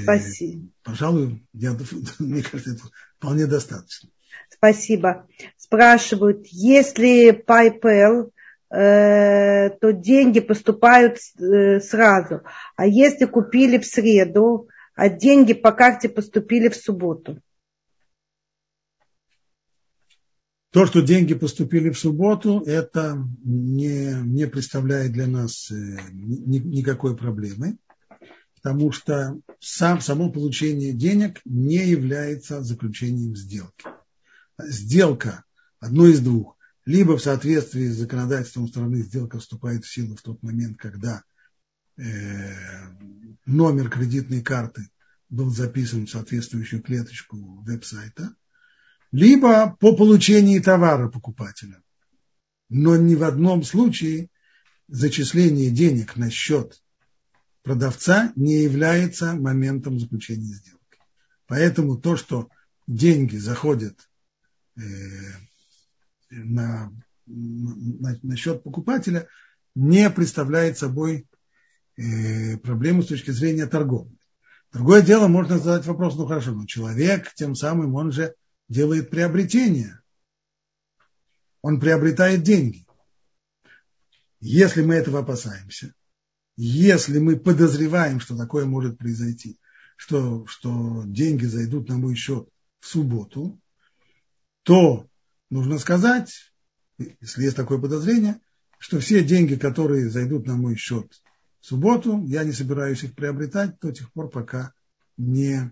Спасибо. Пожалуй, мне кажется, это вполне достаточно. Спасибо. Спрашивают, если PayPal, то деньги поступают сразу, а если купили в среду, а деньги по карте поступили в субботу? То, что деньги поступили в субботу, это не представляет для нас никакой проблемы. Потому что само получение денег не является заключением сделки. Сделка, одно из двух, либо в соответствии с законодательством страны сделка вступает в силу в тот момент, когда номер кредитной карты был записан в соответствующую клеточку веб-сайта, либо по получении товара покупателя. Но ни в одном случае зачисление денег на счет продавца не является моментом заключения сделки. Поэтому то, что деньги заходят на счет покупателя, не представляет собой проблему с точки зрения торговли. Другое дело, можно задать вопрос, ну хорошо, но человек тем самым, он же делает приобретение. Он приобретает деньги. Если мы этого опасаемся, если мы подозреваем, что такое может произойти, что деньги зайдут на мой счет в субботу, то нужно сказать, если есть такое подозрение, что все деньги, которые зайдут на мой счет в субботу, я не собираюсь их приобретать до тех пор, пока не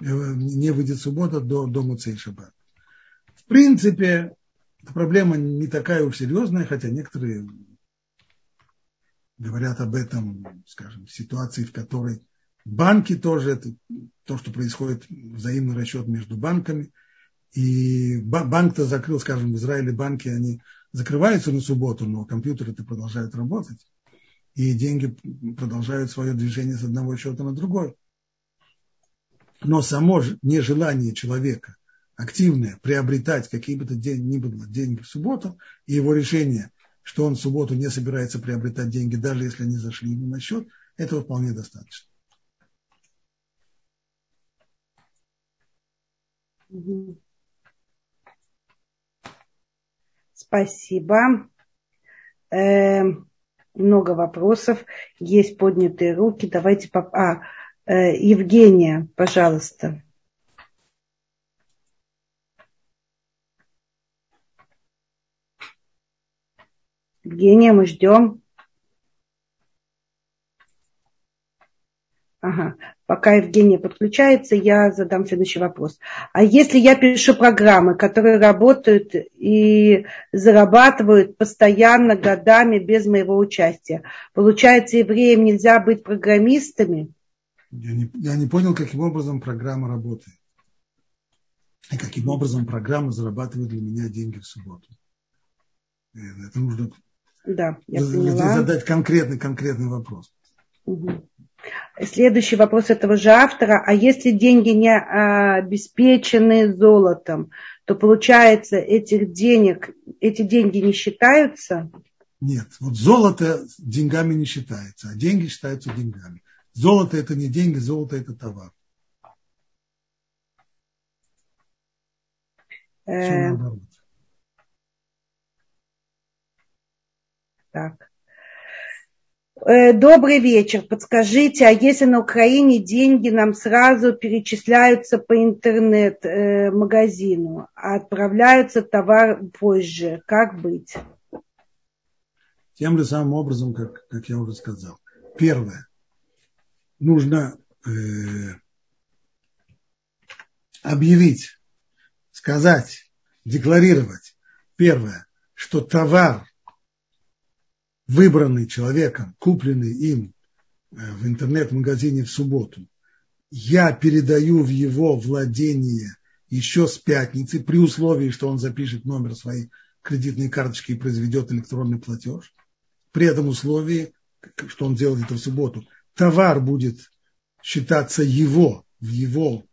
выйдет суббота до Моцей Шаббат. В принципе, проблема не такая уж серьезная, хотя некоторые говорят об этом, скажем, в ситуации, в которой банки тоже, это то, что происходит взаимный расчет между банками, и банк-то закрыл, скажем, в Израиле банки, они закрываются на субботу, но компьютеры-то продолжают работать, и деньги продолжают свое движение с одного счета на другой. Но само нежелание человека активное приобретать какие бы то ни было деньги в субботу, и его решение, что он в субботу не собирается приобретать деньги, даже если они зашли ему на счет, этого вполне достаточно. Спасибо. Много вопросов. Есть поднятые руки. Давайте... Евгения, пожалуйста. Евгения, мы ждем. Ага. Пока Евгения подключается, я задам следующий вопрос. А если я пишу программы, которые работают и зарабатывают постоянно годами без моего участия, получается, евреям нельзя быть программистами? Я не понял, каким образом программа работает. И каким образом программа зарабатывает для меня деньги в субботу. Это нужно... Да, я поняла. Задать конкретный вопрос. Угу. Следующий вопрос этого же автора. А если деньги не обеспечены золотом, то получается, эти деньги не считаются? Нет, вот золото деньгами не считается, а деньги считаются деньгами. Золото – это не деньги, золото – это товар. Все наоборот. Так. Добрый вечер. Подскажите, а если на Украине деньги нам сразу перечисляются по интернет-магазину, а отправляются товар позже, как быть? Тем же самым образом, как я уже сказал. Первое. Нужно объявить, сказать, декларировать. Первое, что товар, выбранный человеком, купленный им в интернет-магазине в субботу, я передаю в его владение еще с пятницы, при условии, что он запишет номер своей кредитной карточки и произведет электронный платеж. При этом условии, что он делает это в субботу, товар будет считаться в его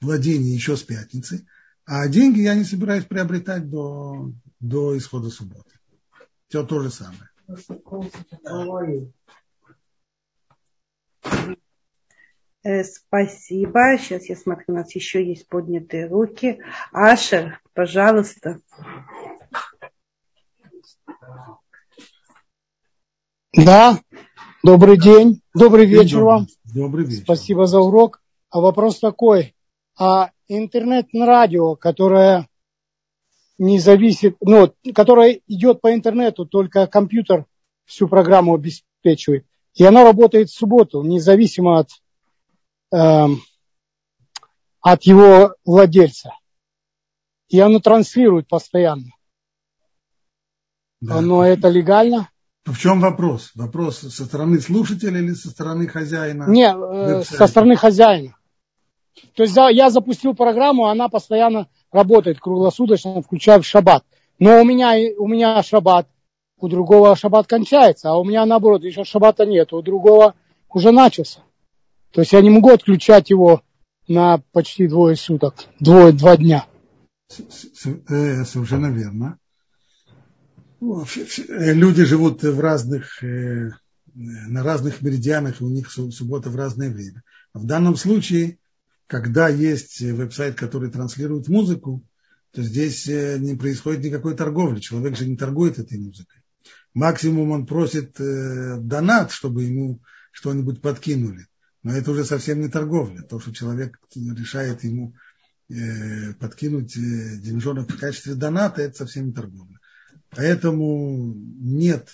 владении еще с пятницы, а деньги я не собираюсь приобретать до исхода субботы. Все то же самое. Спасибо. Сейчас я смотрю, у нас еще есть поднятые руки. Ашер, пожалуйста. Да, добрый день. Добрый вечер вам. Добрый вечер. Спасибо за урок. А вопрос такой. А интернет-радио, которое... не зависит, которая идет по интернету, только компьютер всю программу обеспечивает. И она работает в субботу, независимо от его владельца. И оно транслирует постоянно. Да. Но это легально? В чем вопрос? Вопрос со стороны слушателя или со стороны хозяина? Нет, со стороны хозяина. То есть я запустил программу, она постоянно работает круглосуточно, включая в шаббат. Но у меня шаббат, у другого шаббат кончается, а у меня наоборот, еще шаббата нет, у другого уже начался. То есть я не могу отключать его на почти двое суток, два дня. Совершенно верно. Люди живут на разных меридианах, и у них суббота в разное время. В данном случае... Когда есть веб-сайт, который транслирует музыку, то здесь не происходит никакой торговли. Человек же не торгует этой музыкой. Максимум он просит донат, чтобы ему что-нибудь подкинули. Но это уже совсем не торговля. То, что человек решает ему подкинуть деньжонок в качестве доната, это совсем не торговля. Поэтому нет.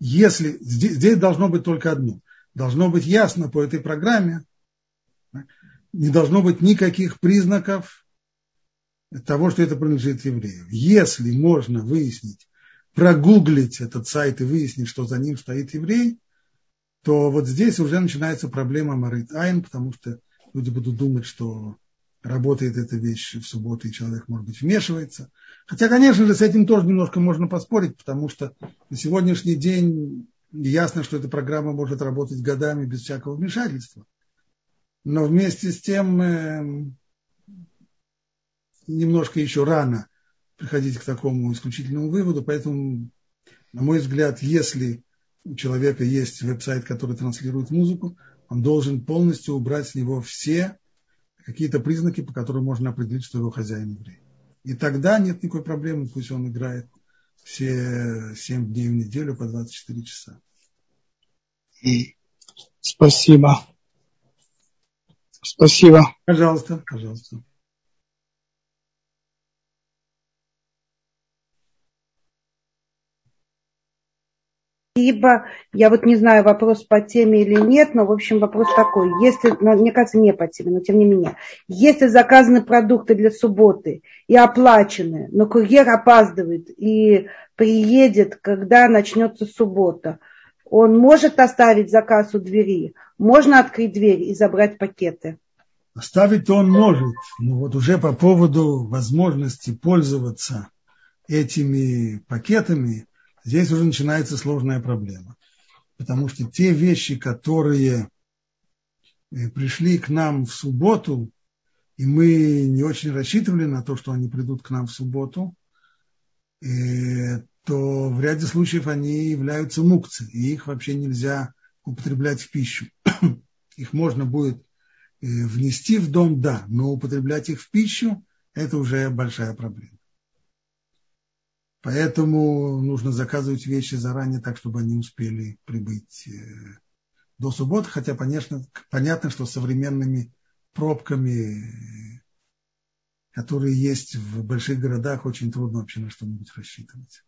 Если, здесь должно быть только одно. Должно быть ясно по этой программе, не должно быть никаких признаков того, что это принадлежит еврею. Если можно выяснить, прогуглить этот сайт и выяснить, что за ним стоит еврей, то вот здесь уже начинается проблема Марит Айн, потому что люди будут думать, что работает эта вещь в субботу, и человек, может быть, вмешивается. Хотя, конечно же, с этим тоже немножко можно поспорить, потому что на сегодняшний день ясно, что эта программа может работать годами без всякого вмешательства. Но вместе с тем немножко еще рано приходить к такому исключительному выводу. Поэтому, на мой взгляд, если у человека есть веб-сайт, который транслирует музыку, он должен полностью убрать с него все какие-то признаки, по которым можно определить, что его хозяин еврей. И тогда нет никакой проблемы, пусть он играет все 7 дней в неделю по 24 часа. Спасибо. Спасибо. Пожалуйста, пожалуйста. Спасибо. Я вот не знаю, вопрос по теме или нет, но, в общем, вопрос такой. Если, мне кажется, не по теме, но тем не менее. Если заказаны продукты для субботы и оплачены, но курьер опаздывает и приедет, когда начнется суббота, он может оставить заказ у двери? Можно открыть дверь и забрать пакеты? Оставить он может. Но вот уже по поводу возможности пользоваться этими пакетами, здесь уже начинается сложная проблема, потому что те вещи, которые пришли к нам в субботу, и мы не очень рассчитывали на то, что они придут к нам в субботу, то в ряде случаев они являются мукцей, и их вообще нельзя употреблять в пищу. Их можно будет внести в дом, да, но употреблять их в пищу – это уже большая проблема. Поэтому нужно заказывать вещи заранее так, чтобы они успели прибыть до субботы. Хотя, понятно, что с современными пробками, которые есть в больших городах, очень трудно вообще на что-нибудь рассчитывать.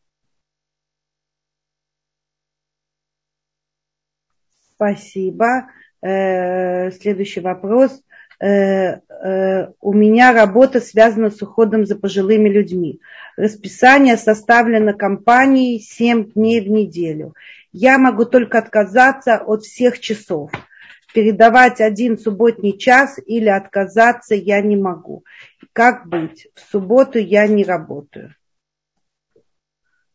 Спасибо. Следующий вопрос. У меня работа связана с уходом за пожилыми людьми. Расписание составлено компанией 7 дней в неделю. Я могу только отказаться от всех часов. Передавать один субботний час или отказаться я не могу. Как быть? В субботу я не работаю.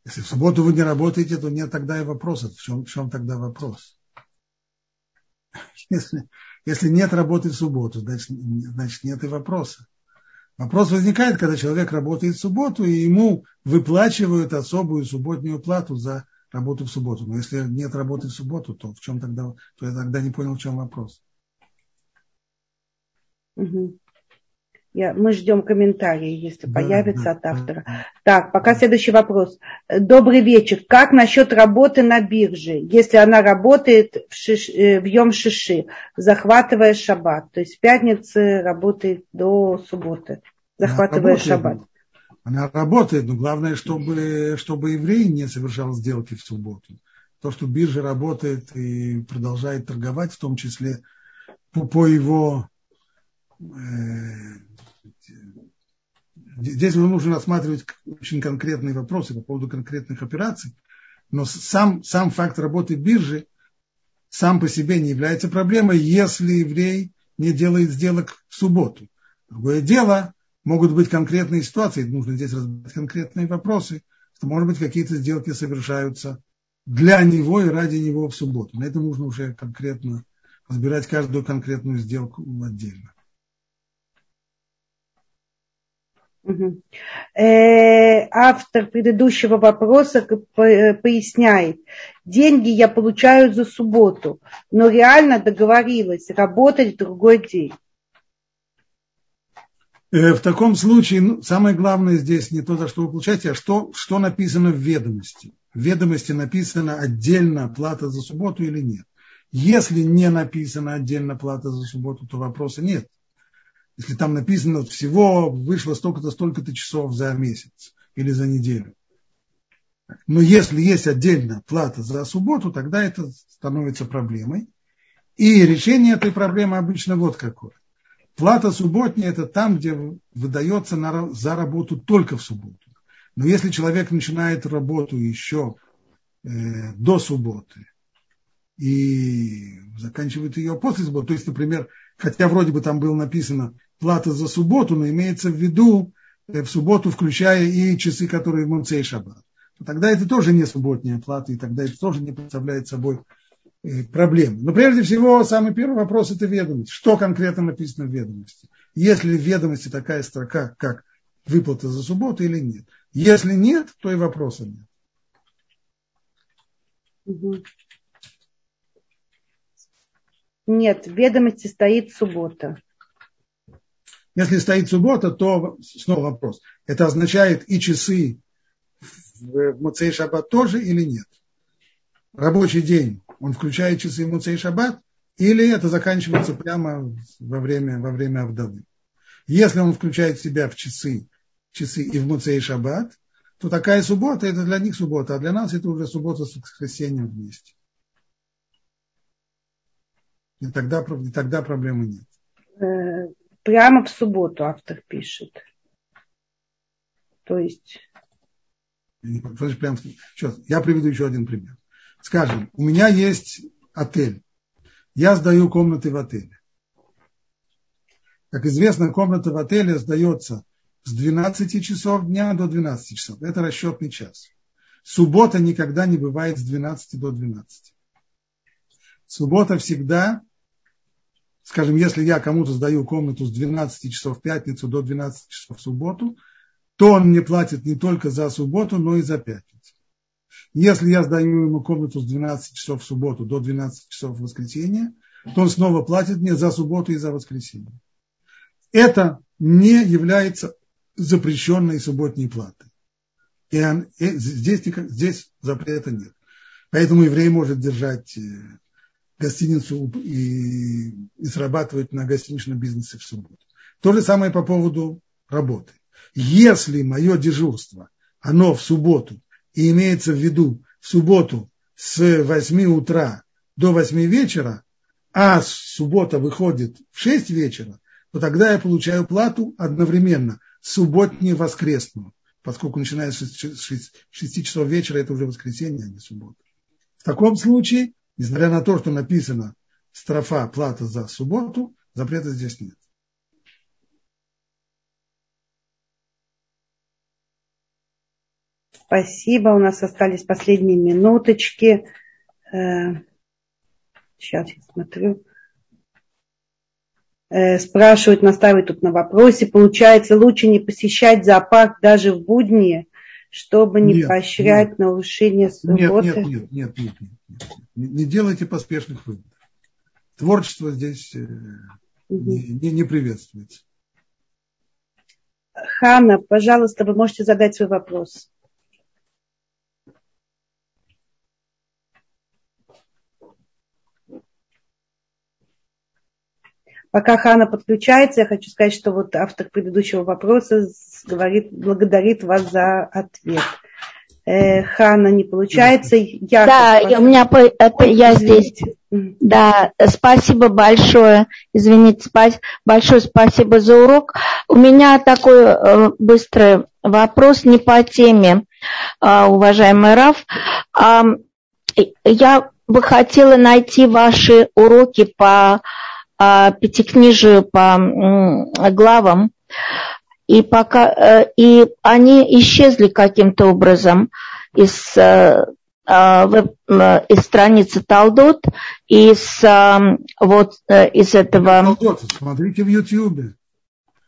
Если в субботу вы не работаете, то нет тогда и вопроса. В чем тогда вопрос? Если нет работы в субботу, значит нет и вопроса. Вопрос возникает, когда человек работает в субботу, и ему выплачивают особую субботнюю плату за работу в субботу. Но если нет работы в субботу, то в чем тогда, то я тогда не понял, в чем вопрос. Угу. Мы ждем комментарии, если появится от автора. Так, пока следующий вопрос. Добрый вечер. Как насчет работы на бирже, если она работает в Йом-Шиши, захватывая шаббат? То есть в пятницу работает до субботы, захватывая шаббат. Она работает, но главное, чтобы еврей не совершал сделки в субботу. То, что биржа работает и продолжает торговать, в том числе по его... Здесь уже нужно рассматривать очень конкретные вопросы по поводу конкретных операций, но сам факт работы биржи сам по себе не является проблемой, если еврей не делает сделок в субботу. Другое дело, могут быть конкретные ситуации, нужно здесь разбирать конкретные вопросы, что, может быть, какие-то сделки совершаются для него и ради него в субботу. На этом нужно уже конкретно разбирать каждую конкретную сделку отдельно. Автор предыдущего вопроса поясняет: деньги я получаю за субботу, но реально договорилась работать в другой день. В таком случае самое главное здесь не то, за что вы получаете, а что написано в ведомости. В ведомости написано отдельно плата за субботу или нет. Если не написано отдельно плата за субботу, то вопроса нет. Если там написано, всего вышло столько-то, столько-то часов за месяц или за неделю. Но если есть отдельная плата за субботу, тогда это становится проблемой. И решение этой проблемы обычно вот какое. Плата субботняя – это там, где выдается за работу только в субботу. Но если человек начинает работу еще до субботы и заканчивает ее после субботы, то есть, например, хотя вроде бы там было написано плата за субботу, но имеется в виду в субботу, включая и часы, которые в Муцей шаббат. Тогда это тоже не субботняя плата, и тогда это тоже не представляет собой проблемы. Но прежде всего, самый первый вопрос – это ведомость. Что конкретно написано в ведомости? Есть ли в ведомости такая строка, как выплата за субботу или нет? Если нет, то и вопроса нет. Нет, в ведомости стоит суббота. Если стоит суббота, то снова вопрос. Это означает и часы в Муцей Шаббат тоже или нет? Рабочий день, он включает часы в Муцей Шаббат, или это заканчивается прямо во время Авдалы? Если он включает себя в часы и в Муцей Шаббат, то такая суббота, это для них суббота, а для нас это уже суббота с воскресеньем вместе. И тогда проблемы нет. Прямо в субботу автор пишет. То есть... Я приведу еще один пример. Скажем, у меня есть отель. Я сдаю комнаты в отеле. Как известно, комната в отеле сдается с 12 часов дня до 12 часов. Это расчетный час. Суббота никогда не бывает с 12 до 12. Суббота всегда... Скажем, если я кому-то сдаю комнату с 12 часов в пятницу до 12 часов в субботу, то он мне платит не только за субботу, но и за пятницу. Если я сдаю ему комнату с 12 часов в субботу до 12 часов в воскресенье, то он снова платит мне за субботу и за воскресенье. Это не является запрещенной субботней платой. И здесь запрета нет. Поэтому еврей может держать... гостиницу и срабатывать на гостиничном бизнесе в субботу. То же самое по поводу работы. Если мое дежурство, оно в субботу, и имеется в виду в субботу с 8 утра до 8 вечера, а суббота выходит в 6 вечера, то тогда я получаю плату одновременно субботнюю и воскресную, поскольку начиная с 6 часов вечера, это уже воскресенье, а не суббота. В таком случае, несмотря на то, что написано строфа «плата за субботу», запрета здесь нет. Спасибо. У нас остались последние минуточки. Сейчас я смотрю. Спрашивают, настаивают тут на вопросе. Получается, лучше не посещать зоопарк даже в будни, чтобы не поощрять нарушение субботы? Нет. Не делайте поспешных выводов. Творчество здесь не приветствуется. Ханна, пожалуйста, вы можете задать свой вопрос. Пока Ханна подключается, я хочу сказать, что вот автор предыдущего вопроса благодарит вас за ответ. Ханна, не получается. Я здесь. Да, спасибо большое. Извините, большое спасибо за урок. У меня такой быстрый вопрос, не по теме, уважаемый Раф. Я бы хотела найти ваши уроки по пятикнижию, по главам. И они исчезли каким-то образом из страницы Талдот, из этого... Талдот, смотрите в Ютьюбе.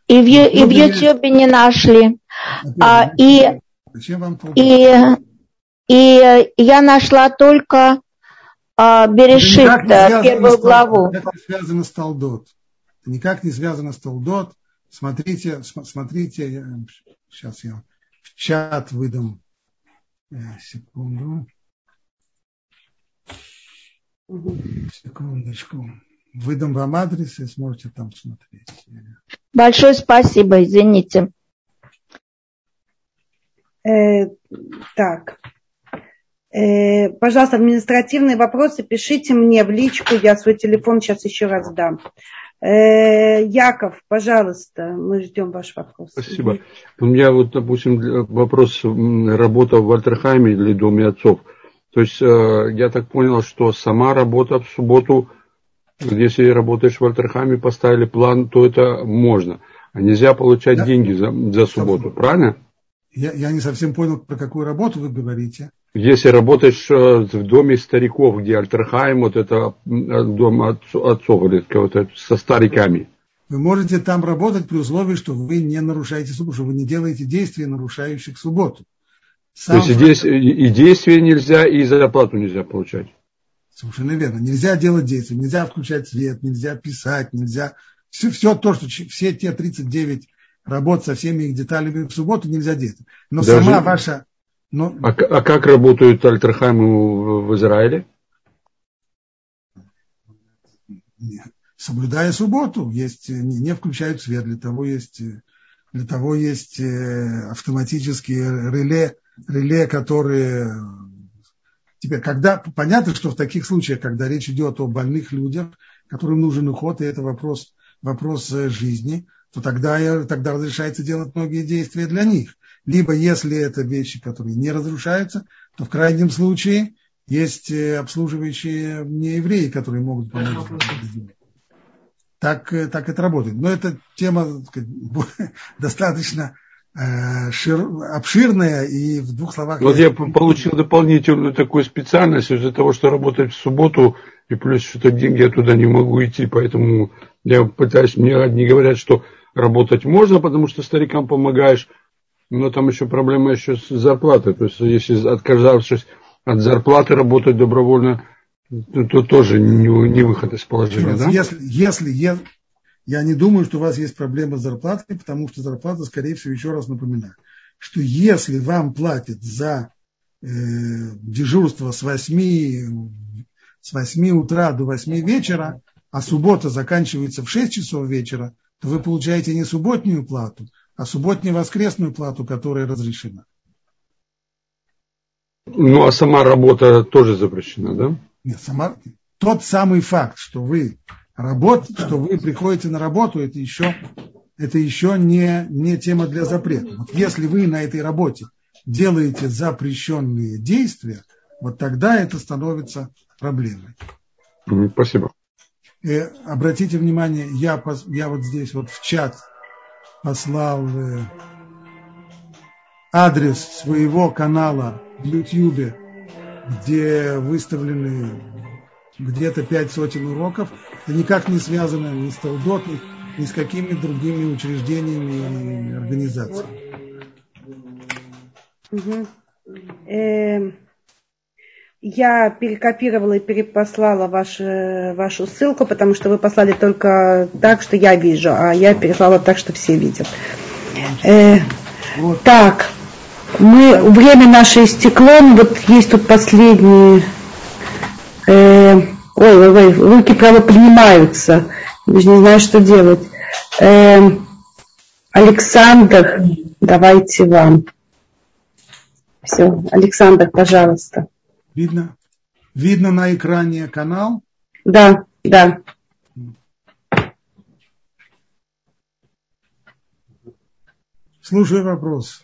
И в Ютьюбе не нашли. Зачем вам Талдот? И я нашла только Берешит, первую главу. Это не связано с Талдот. Смотрите, сейчас я в чат выдам, секундочку, выдам вам адрес и сможете там смотреть. Большое спасибо, извините. Так, пожалуйста, административные вопросы пишите мне в личку, я свой телефон сейчас еще раз дам. Яков, пожалуйста, мы ждем ваш вопрос. Спасибо. У меня вот, допустим, вопрос: работа в Альтерхайме для Доме отцов. То есть я так понял, что сама работа в субботу, если работаешь в Альтерхайме, поставили план, то это можно. А нельзя получать деньги за субботу, правильно? Я не совсем понял, про какую работу вы говорите. Если работаешь в доме стариков, где Альтерхайм, вот это дом отцов, вот со стариками. Вы можете там работать при условии, что вы не нарушаете субботу, что вы не делаете действия, нарушающих субботу. То есть и действия нельзя, и зарплату нельзя получать. Совершенно верно. Нельзя делать действия, нельзя включать свет, нельзя писать, нельзя все те 39 работ со всеми их деталями в субботу нельзя действовать. Но даже... сама ваша... Но... А как работают альтерхаймы в Израиле? Соблюдая субботу, есть, не включают свет, для того есть автоматические реле, которые... Теперь, когда, понятно, что в таких случаях, когда речь идет о больных людях, которым нужен уход, и это вопрос жизни, то тогда разрешается делать многие действия для них. Либо, если это вещи, которые не разрушаются, то в крайнем случае есть обслуживающие неевреи, которые могут помочь. Так это работает. Но эта тема, так сказать, достаточно обширная, и в двух словах... Вот я получил дополнительную такую специальность из-за того, что работать в субботу, и плюс что-то деньги я туда не могу идти, поэтому я пытаюсь... Мне одни говорят, что работать можно, потому что старикам помогаешь, но там еще проблема еще с зарплатой. То есть, если отказавшись от зарплаты работать добровольно, то тоже не выход из положения. Да? Если я не думаю, что у вас есть проблема с зарплатой, потому что зарплата, скорее всего, еще раз напоминаю, что если вам платят за дежурство с 8 утра до 8 вечера, а суббота заканчивается в 6 часов вечера, то вы получаете не субботнюю плату, а субботне-воскресную плату, которая разрешена. Ну, а сама работа тоже запрещена, да? Нет, тот самый факт, что вы приходите на работу, это еще не тема для запрета. Вот если вы на этой работе делаете запрещенные действия, вот тогда это становится проблемой. Спасибо. И обратите внимание, я вот здесь вот в чат послал адрес своего канала в YouTube, где выставлены где-то 500 уроков. Это никак не связано ни с Талдот, ни с какими другими учреждениями и организациями. Угу. Я перекопировала и перепослала вашу ссылку, потому что вы послали только так, что я вижу, а я переслала так, что все видят. Вот. Так, время наше истекло, вот есть тут последние... руки, правда, поднимаются. Даже не знаю, что делать. Александр, давайте вам. Все, Александр, пожалуйста. Видно? Видно на экране канал? Да. Слушаю вопрос.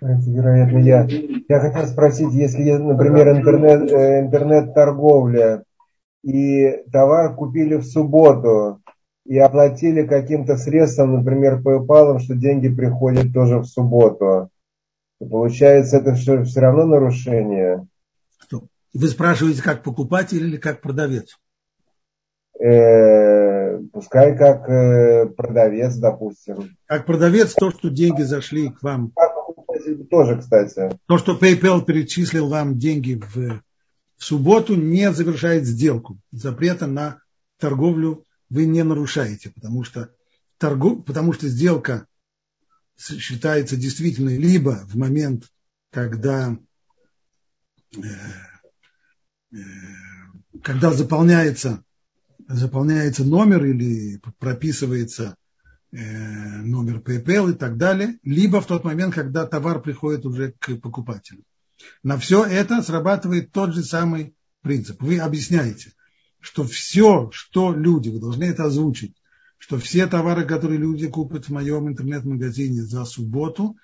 Вероятно, я. Я хотел спросить, если, например, интернет-торговля, и товар купили в субботу, и оплатили каким-то средством, например, PayPal, что деньги приходят тоже в субботу. Получается, это все равно нарушение. Вы спрашиваете, как покупатель или как продавец? Пускай как продавец, допустим. Как продавец, то, что деньги зашли к вам. Тоже, кстати. То, что PayPal перечислил вам деньги в субботу, не завершает сделку. Запрета на торговлю вы не нарушаете, потому что сделка считается действительной либо в момент, когда заполняется номер или прописывается номер PayPal и так далее, либо в тот момент, когда товар приходит уже к покупателю. На все это срабатывает тот же самый принцип. Вы объясняете, что все, что люди, вы должны это озвучить, что все товары, которые люди купят в моем интернет-магазине за субботу,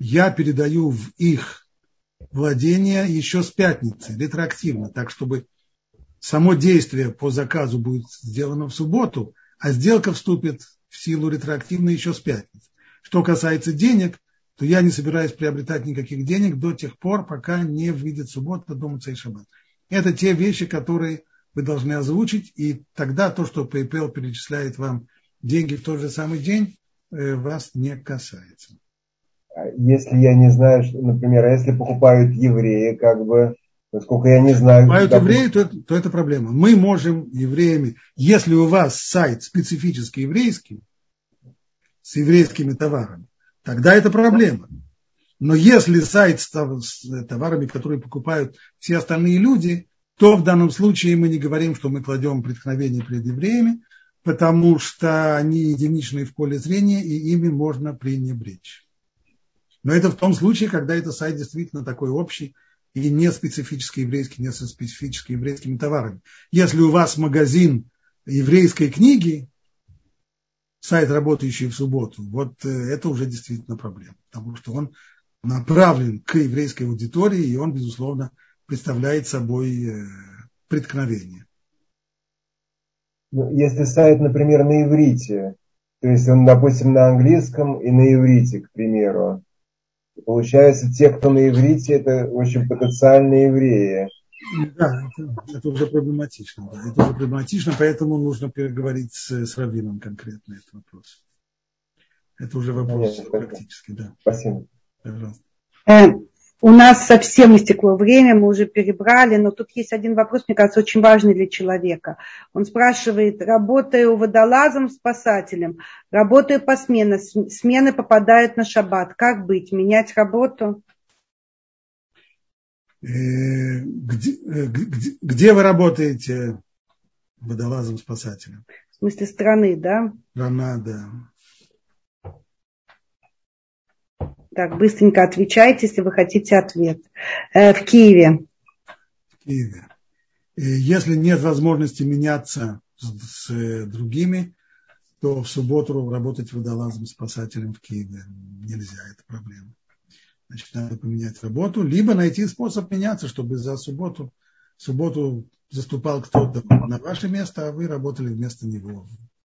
я передаю в их владение еще с пятницы, ретроактивно, так, чтобы само действие по заказу будет сделано в субботу, а сделка вступит в силу ретроактивно еще с пятницы. Что касается денег, то я не собираюсь приобретать никаких денег до тех пор, пока не выйдет суббота до Муцей Шаббат. Это те вещи, которые вы должны озвучить, и тогда то, что PayPal перечисляет вам деньги в тот же самый день, вас не касается. Если я не знаю, например, если покупают евреи, Насколько я не знаю... Бывают евреи, то это проблема. Мы можем евреями... Если у вас сайт специфически еврейский, с еврейскими товарами, тогда это проблема. Но если сайт с товарами, которые покупают все остальные люди, то в данном случае мы не говорим, что мы кладем преткновение перед евреями, потому что они единичные в поле зрения, и ими можно пренебречь. Но это в том случае, когда это сайт действительно такой общий и не специфически еврейский, не со специфически еврейскими товарами. Если у вас магазин еврейской книги, сайт, работающий в субботу, вот это уже действительно проблема, потому что он направлен к еврейской аудитории, и он, безусловно, представляет собой преткновение. Если сайт, например, на иврите, то есть он, допустим, на английском и на иврите, к примеру, получается, те, кто на иврите, это очень потенциальные евреи. Да, это уже проблематично. Да, это уже проблематично, поэтому нужно переговорить с раввином конкретно этот вопрос. Это уже вопрос практически, да. Спасибо. Пожалуйста. У нас совсем истекло время, мы уже перебрали, но тут есть один вопрос, мне кажется, очень важный для человека. Он спрашивает: работаю водолазом-спасателем, работаю посменно, смены попадают на шаббат. Как быть? Менять работу? Где вы работаете водолазом-спасателем? В смысле страны, да? Страна, да. Так, быстренько отвечайте, если вы хотите ответ. В Киеве. В Киеве. Если нет возможности меняться с другими, то в субботу работать водолазом-спасателем в Киеве нельзя, это проблема. Значит, надо поменять работу, либо найти способ меняться, чтобы за субботу заступал кто-то на ваше место, а вы работали вместо него